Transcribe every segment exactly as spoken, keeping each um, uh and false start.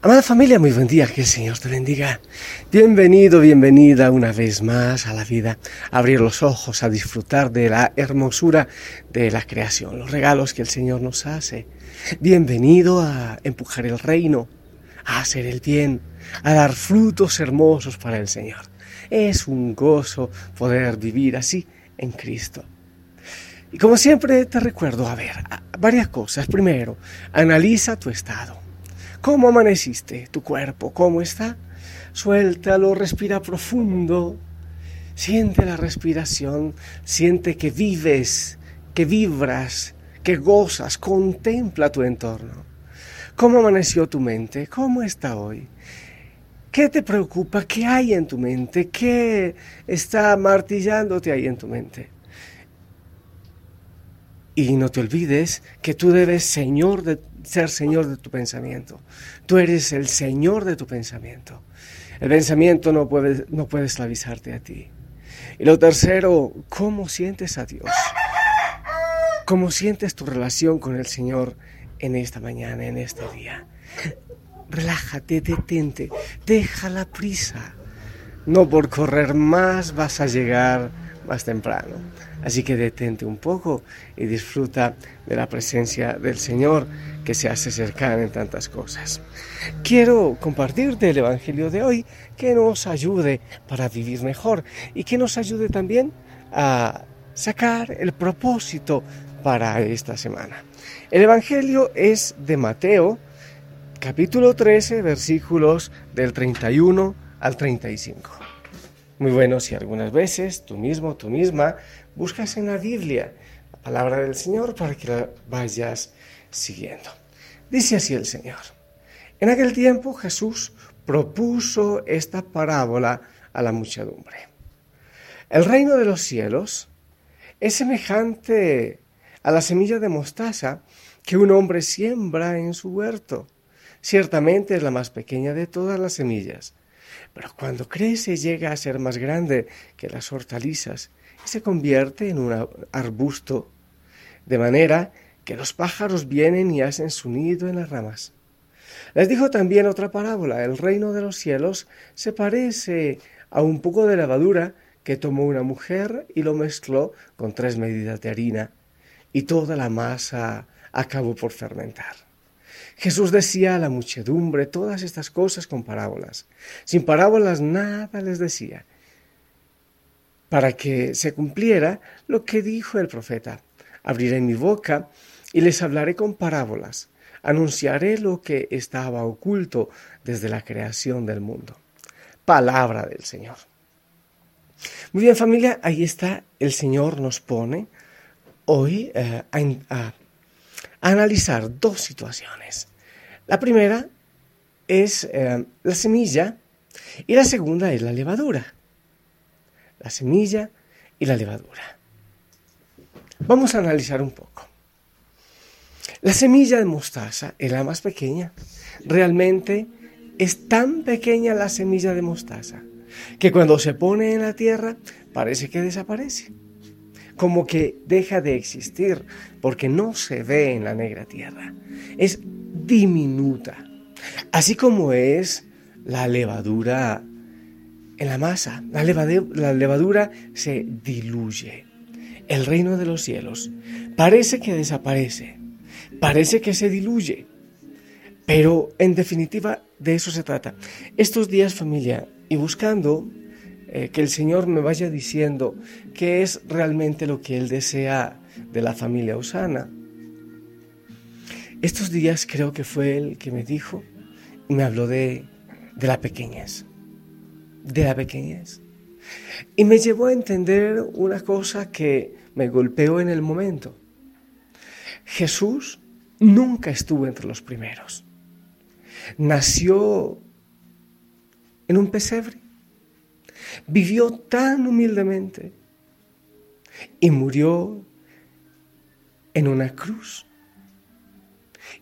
Amada familia, muy buen día, que el Señor te bendiga. Bienvenido, bienvenida una vez más a la vida, a abrir los ojos, a disfrutar de la hermosura de la creación, los regalos que el Señor nos hace. Bienvenido a empujar el reino, a hacer el bien, a dar frutos hermosos para el Señor. Es un gozo poder vivir así en Cristo. Y como siempre te recuerdo, a ver, varias cosas. Primero, analiza tu estado. ¿Cómo amaneciste? ¿Tu cuerpo cómo está? Suéltalo, respira profundo. Siente la respiración, siente que vives, que vibras, que gozas, contempla tu entorno. ¿Cómo amaneció tu mente? ¿Cómo está hoy? ¿Qué te preocupa? ¿Qué hay en tu mente? ¿Qué está martillándote ahí en tu mente? Y no te olvides que tú debes señor de, ser señor de tu pensamiento. Tú eres el señor de tu pensamiento. El pensamiento no puede, no puede esclavizarte a ti. Y lo tercero, ¿cómo sientes a Dios? ¿Cómo sientes tu relación con el Señor en esta mañana, en este día? Relájate, detente, deja la prisa. No por correr más vas a llegar más temprano. Así que detente un poco y disfruta de la presencia del Señor que se hace cercana en tantas cosas. Quiero compartirte el Evangelio de hoy que nos ayude para vivir mejor y que nos ayude también a sacar el propósito para esta semana. El Evangelio es de Mateo, capítulo trece, versículos del treinta y uno al treinta y cinco. Muy bueno si algunas veces tú mismo, tú misma, buscas en la Biblia la palabra del Señor para que la vayas siguiendo. Dice así el Señor. En aquel tiempo Jesús propuso esta parábola a la muchedumbre. El reino de los cielos es semejante a la semilla de mostaza que un hombre siembra en su huerto. Ciertamente es la más pequeña de todas las semillas. Pero cuando crece llega a ser más grande que las hortalizas y se convierte en un arbusto, de manera que los pájaros vienen y hacen su nido en las ramas. Les dijo también otra parábola: el reino de los cielos se parece a un poco de levadura que tomó una mujer y lo mezcló con tres medidas de harina, y toda la masa acabó por fermentar. Jesús decía a la muchedumbre todas estas cosas con parábolas. Sin parábolas nada les decía, para que se cumpliera lo que dijo el profeta. Abriré mi boca y les hablaré con parábolas. Anunciaré lo que estaba oculto desde la creación del mundo. Palabra del Señor. Muy bien, familia, ahí está. El Señor nos pone hoy eh, a... a analizar dos situaciones. La primera es eh, la semilla y la segunda es la levadura. La semilla y la levadura. Vamos a analizar un poco. La semilla de mostaza es la más pequeña. Realmente es tan pequeña la semilla de mostaza que cuando se pone en la tierra parece que desaparece, como que deja de existir, porque no se ve en la negra tierra. Es diminuta, así como es la levadura en la masa. La, levade- la levadura se diluye. El reino de los cielos parece que desaparece, parece que se diluye, pero en definitiva de eso se trata. Estos días, familia, y buscando Eh, que el Señor me vaya diciendo qué es realmente lo que Él desea de la familia Hosanna. Estos días creo que fue Él que me dijo y me habló de, de la pequeñez, de la pequeñez. Y me llevó a entender una cosa que me golpeó en el momento. Jesús nunca estuvo entre los primeros. Nació en un pesebre. Vivió tan humildemente y murió en una cruz.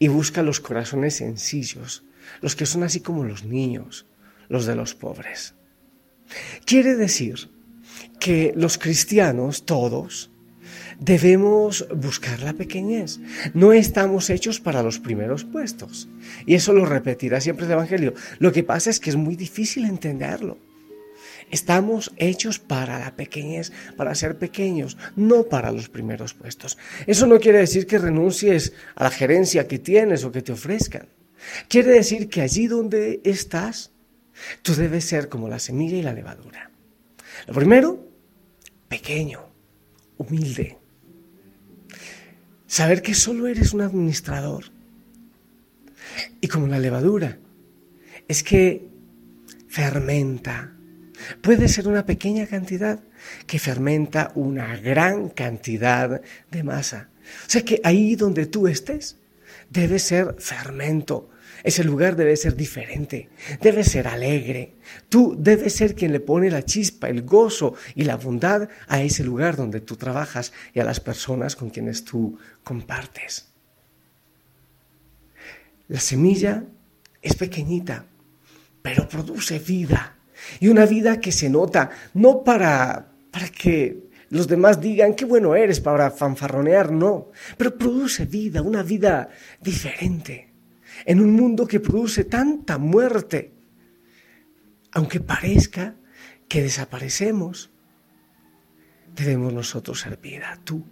Y busca los corazones sencillos, los que son así como los niños, los de los pobres. Quiere decir que los cristianos, todos, debemos buscar la pequeñez. No estamos hechos para los primeros puestos. Y eso lo repetirá siempre el Evangelio. Lo que pasa es que es muy difícil entenderlo. Estamos hechos para la pequeñez, para ser pequeños, no para los primeros puestos. Eso no quiere decir que renuncies a la gerencia que tienes o que te ofrezcan. Quiere decir que allí donde estás, tú debes ser como la semilla y la levadura. Lo primero, pequeño, humilde. Saber que solo eres un administrador. Y como la levadura, es que fermenta. Puede ser una pequeña cantidad que fermenta una gran cantidad de masa. O sea que ahí donde tú estés, debe ser fermento. Ese lugar debe ser diferente, debe ser alegre. Tú debes ser quien le pone la chispa, el gozo y la bondad a ese lugar donde tú trabajas y a las personas con quienes tú compartes. La semilla es pequeñita, pero produce vida. Y una vida que se nota, no para, para que los demás digan qué bueno eres para fanfarronear, no. Pero produce vida, una vida diferente. En un mundo que produce tanta muerte, aunque parezca que desaparecemos, debemos nosotros ser vida. Tú,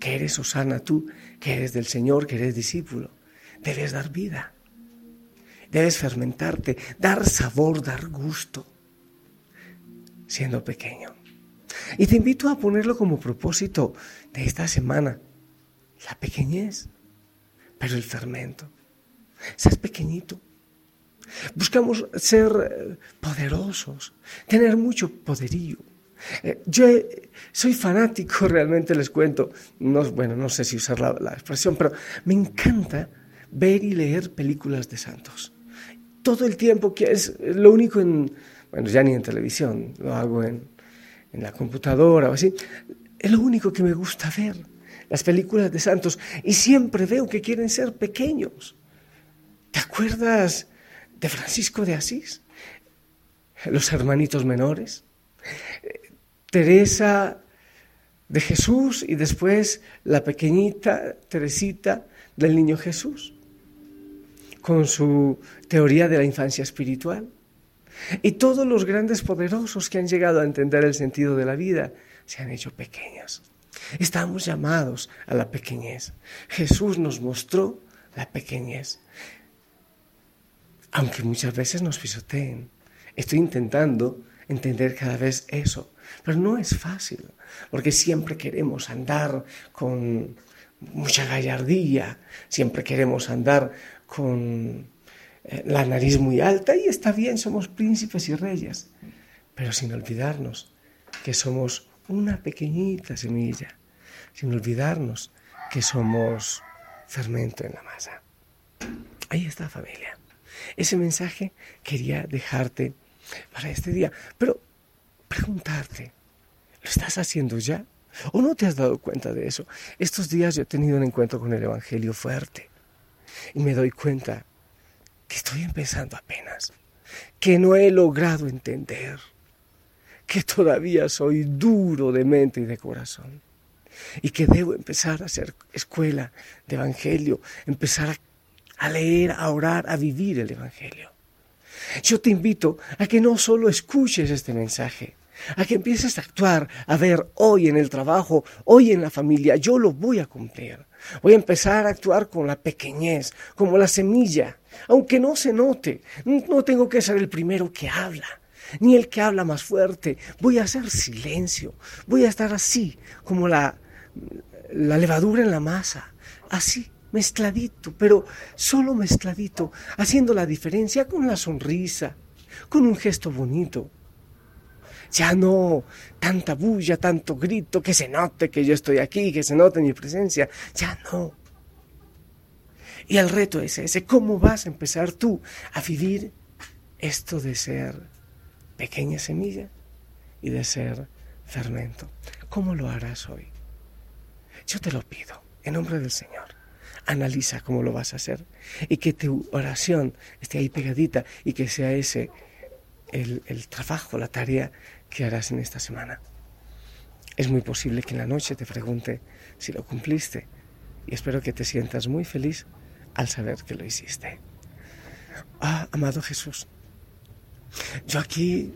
que eres Hosanna, tú, que eres del Señor, que eres discípulo, debes dar vida. Debes fermentarte, dar sabor, dar gusto, siendo pequeño. Y te invito a ponerlo como propósito de esta semana. La pequeñez, pero el fermento. Ser pequeñito. Buscamos ser poderosos, tener mucho poderío. Yo soy fanático, realmente les cuento. No, bueno, no sé si usar la, la expresión, pero me encanta ver y leer películas de santos. Todo el tiempo, que es lo único en... Bueno, ya ni en televisión, lo hago en, en la computadora o así. Es lo único que me gusta ver, las películas de santos. Y siempre veo que quieren ser pequeños. ¿Te acuerdas de Francisco de Asís? Los hermanitos menores. Teresa de Jesús y después la pequeñita Teresita del niño Jesús, con su teoría de la infancia espiritual. Y todos los grandes poderosos que han llegado a entender el sentido de la vida se han hecho pequeños. Estamos llamados a la pequeñez. Jesús nos mostró la pequeñez. Aunque muchas veces nos pisoteen. Estoy intentando entender cada vez eso, pero no es fácil, porque siempre queremos andar con mucha gallardía, siempre queremos andar con la nariz muy alta, y está bien, somos príncipes y reyes, pero sin olvidarnos que somos una pequeñita semilla, sin olvidarnos que somos fermento en la masa. Ahí está, familia. Ese mensaje quería dejarte para este día, pero preguntarte, ¿lo estás haciendo ya? ¿O no te has dado cuenta de eso? Estos días yo he tenido un encuentro con el Evangelio fuerte y me doy cuenta que estoy empezando apenas, que no he logrado entender, que todavía soy duro de mente y de corazón y que debo empezar a hacer escuela de Evangelio, empezar a leer, a orar, a vivir el Evangelio. Yo te invito a que no solo escuches este mensaje, a que empieces a actuar, a ver, hoy en el trabajo, hoy en la familia, yo lo voy a cumplir. Voy a empezar a actuar con la pequeñez, como la semilla, aunque no se note. No tengo que ser el primero que habla, ni el que habla más fuerte. Voy a hacer silencio, voy a estar así, como la, la levadura en la masa, así. Mezcladito, pero solo mezcladito, haciendo la diferencia con la sonrisa, con un gesto bonito. Ya no tanta bulla, tanto grito, que se note que yo estoy aquí, que se note mi presencia, ya no. Y el reto es ese, ¿cómo vas a empezar tú a vivir esto de ser pequeña semilla y de ser fermento? ¿Cómo lo harás hoy? Yo te lo pido, en nombre del Señor. Analiza cómo lo vas a hacer y que tu oración esté ahí pegadita y que sea ese el, el trabajo, la tarea que harás en esta semana. Es muy posible que en la noche te pregunte si lo cumpliste y espero que te sientas muy feliz al saber que lo hiciste. Ah, amado Jesús, yo aquí,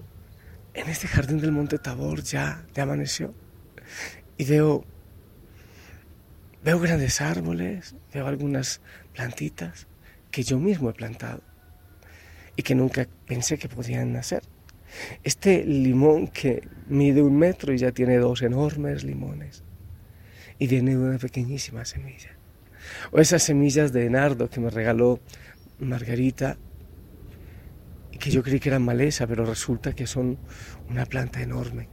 en este jardín del Monte Tabor, ya, ya amaneció y veo, veo grandes árboles, veo algunas plantitas que yo mismo he plantado y que nunca pensé que podían nacer. Este limón que mide un metro y ya tiene dos enormes limones y viene de una pequeñísima semilla. O esas semillas de enardo que me regaló Margarita y que yo creí que eran maleza, pero resulta que son una planta enorme.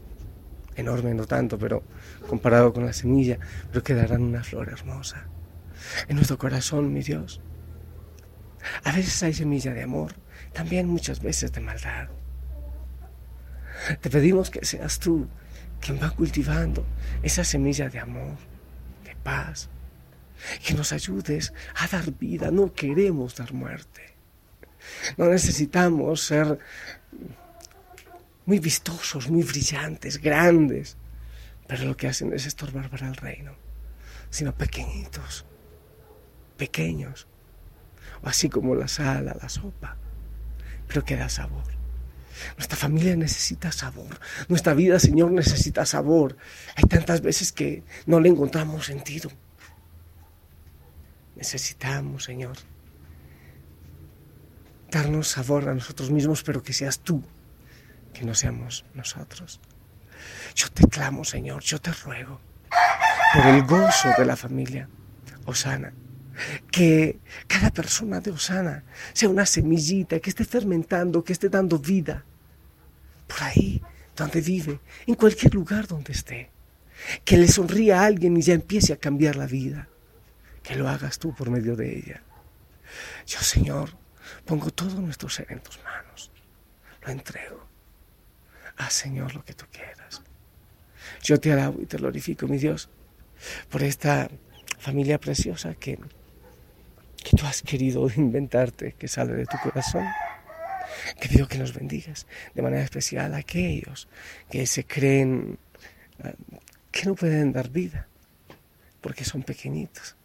Enorme no tanto, pero comparado con la semilla, pero que darán una flor hermosa. En nuestro corazón, mi Dios, a veces hay semilla de amor, también muchas veces de maldad. Te pedimos que seas tú quien va cultivando esa semilla de amor, de paz, que nos ayudes a dar vida. No queremos dar muerte. No necesitamos ser muy vistosos, muy brillantes, grandes, pero lo que hacen es estorbar para el reino, sino pequeñitos, pequeños, o así como la sal a la sopa, pero que da sabor. Nuestra familia necesita sabor, nuestra vida, Señor, necesita sabor. Hay tantas veces que no le encontramos sentido. Necesitamos, Señor, darnos sabor a nosotros mismos, pero que seas tú, que no seamos nosotros. Yo te clamo, Señor, yo te ruego por el gozo de la familia Hosanna. Que cada persona de Hosanna sea una semillita que esté fermentando, que esté dando vida por ahí donde vive, en cualquier lugar donde esté, que le sonría a alguien y ya empiece a cambiar la vida, que lo hagas tú por medio de ella. Yo, Señor, pongo todo nuestro ser en tus manos, lo entrego. Haz, Señor, lo que tú quieras. Yo te alabo y te glorifico, mi Dios, por esta familia preciosa que, que tú has querido inventarte, que sale de tu corazón. Te pido que nos bendigas de manera especial a aquellos que se creen que no pueden dar vida porque son pequeñitos.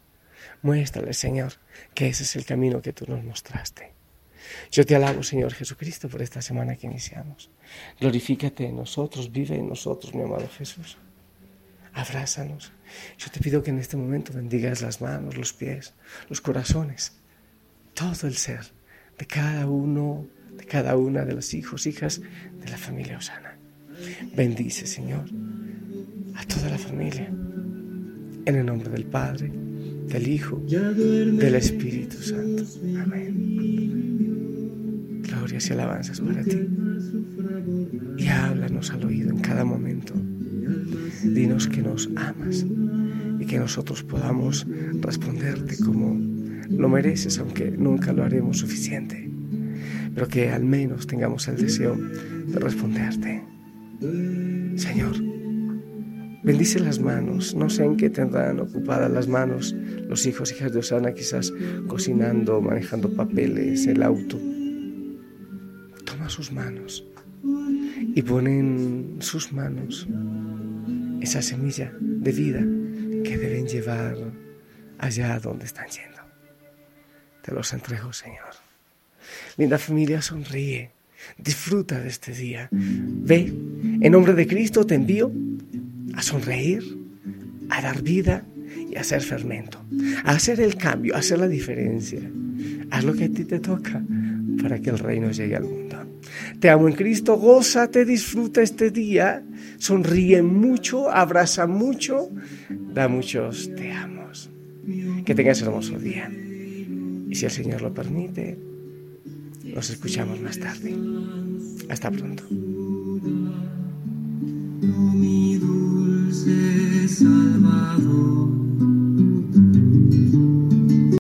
Muéstrales, Señor, que ese es el camino que tú nos mostraste. Yo te alabo, Señor Jesucristo, por esta semana que iniciamos. Glorifícate en nosotros, vive en nosotros, mi amado Jesús. Abrázanos. Yo te pido que en este momento bendigas las manos, los pies, los corazones, todo el ser de cada uno, de cada una de los hijos, hijas de la familia Hosanna. Bendice, Señor, a toda la familia, en el nombre del Padre, del Hijo, del Espíritu Santo. Amén. Glorias y alabanzas para ti. Y háblanos al oído en cada momento. Dinos que nos amas y que nosotros podamos responderte como lo mereces, aunque nunca lo haremos suficiente, pero que al menos tengamos el deseo de responderte. Señor, bendice las manos. No sé en qué tendrán ocupadas las manos los hijos, hijas de Hosanna, quizás cocinando, manejando papeles, el auto. Toma sus manos y pon en sus manos esa semilla de vida que deben llevar allá donde están yendo. Te los entrego, Señor. Linda familia, sonríe. Disfruta de este día. Ve, en nombre de Cristo te envío a sonreír, a dar vida y a hacer fermento, a hacer el cambio, a hacer la diferencia. Haz lo que a ti te toca para que el reino llegue al mundo. Te amo en Cristo, gózate, disfruta este día, sonríe mucho, abraza mucho, da muchos te amos. Que tengas un hermoso día. Y si el Señor lo permite, nos escuchamos más tarde. Hasta pronto. Mi dulce Salvador.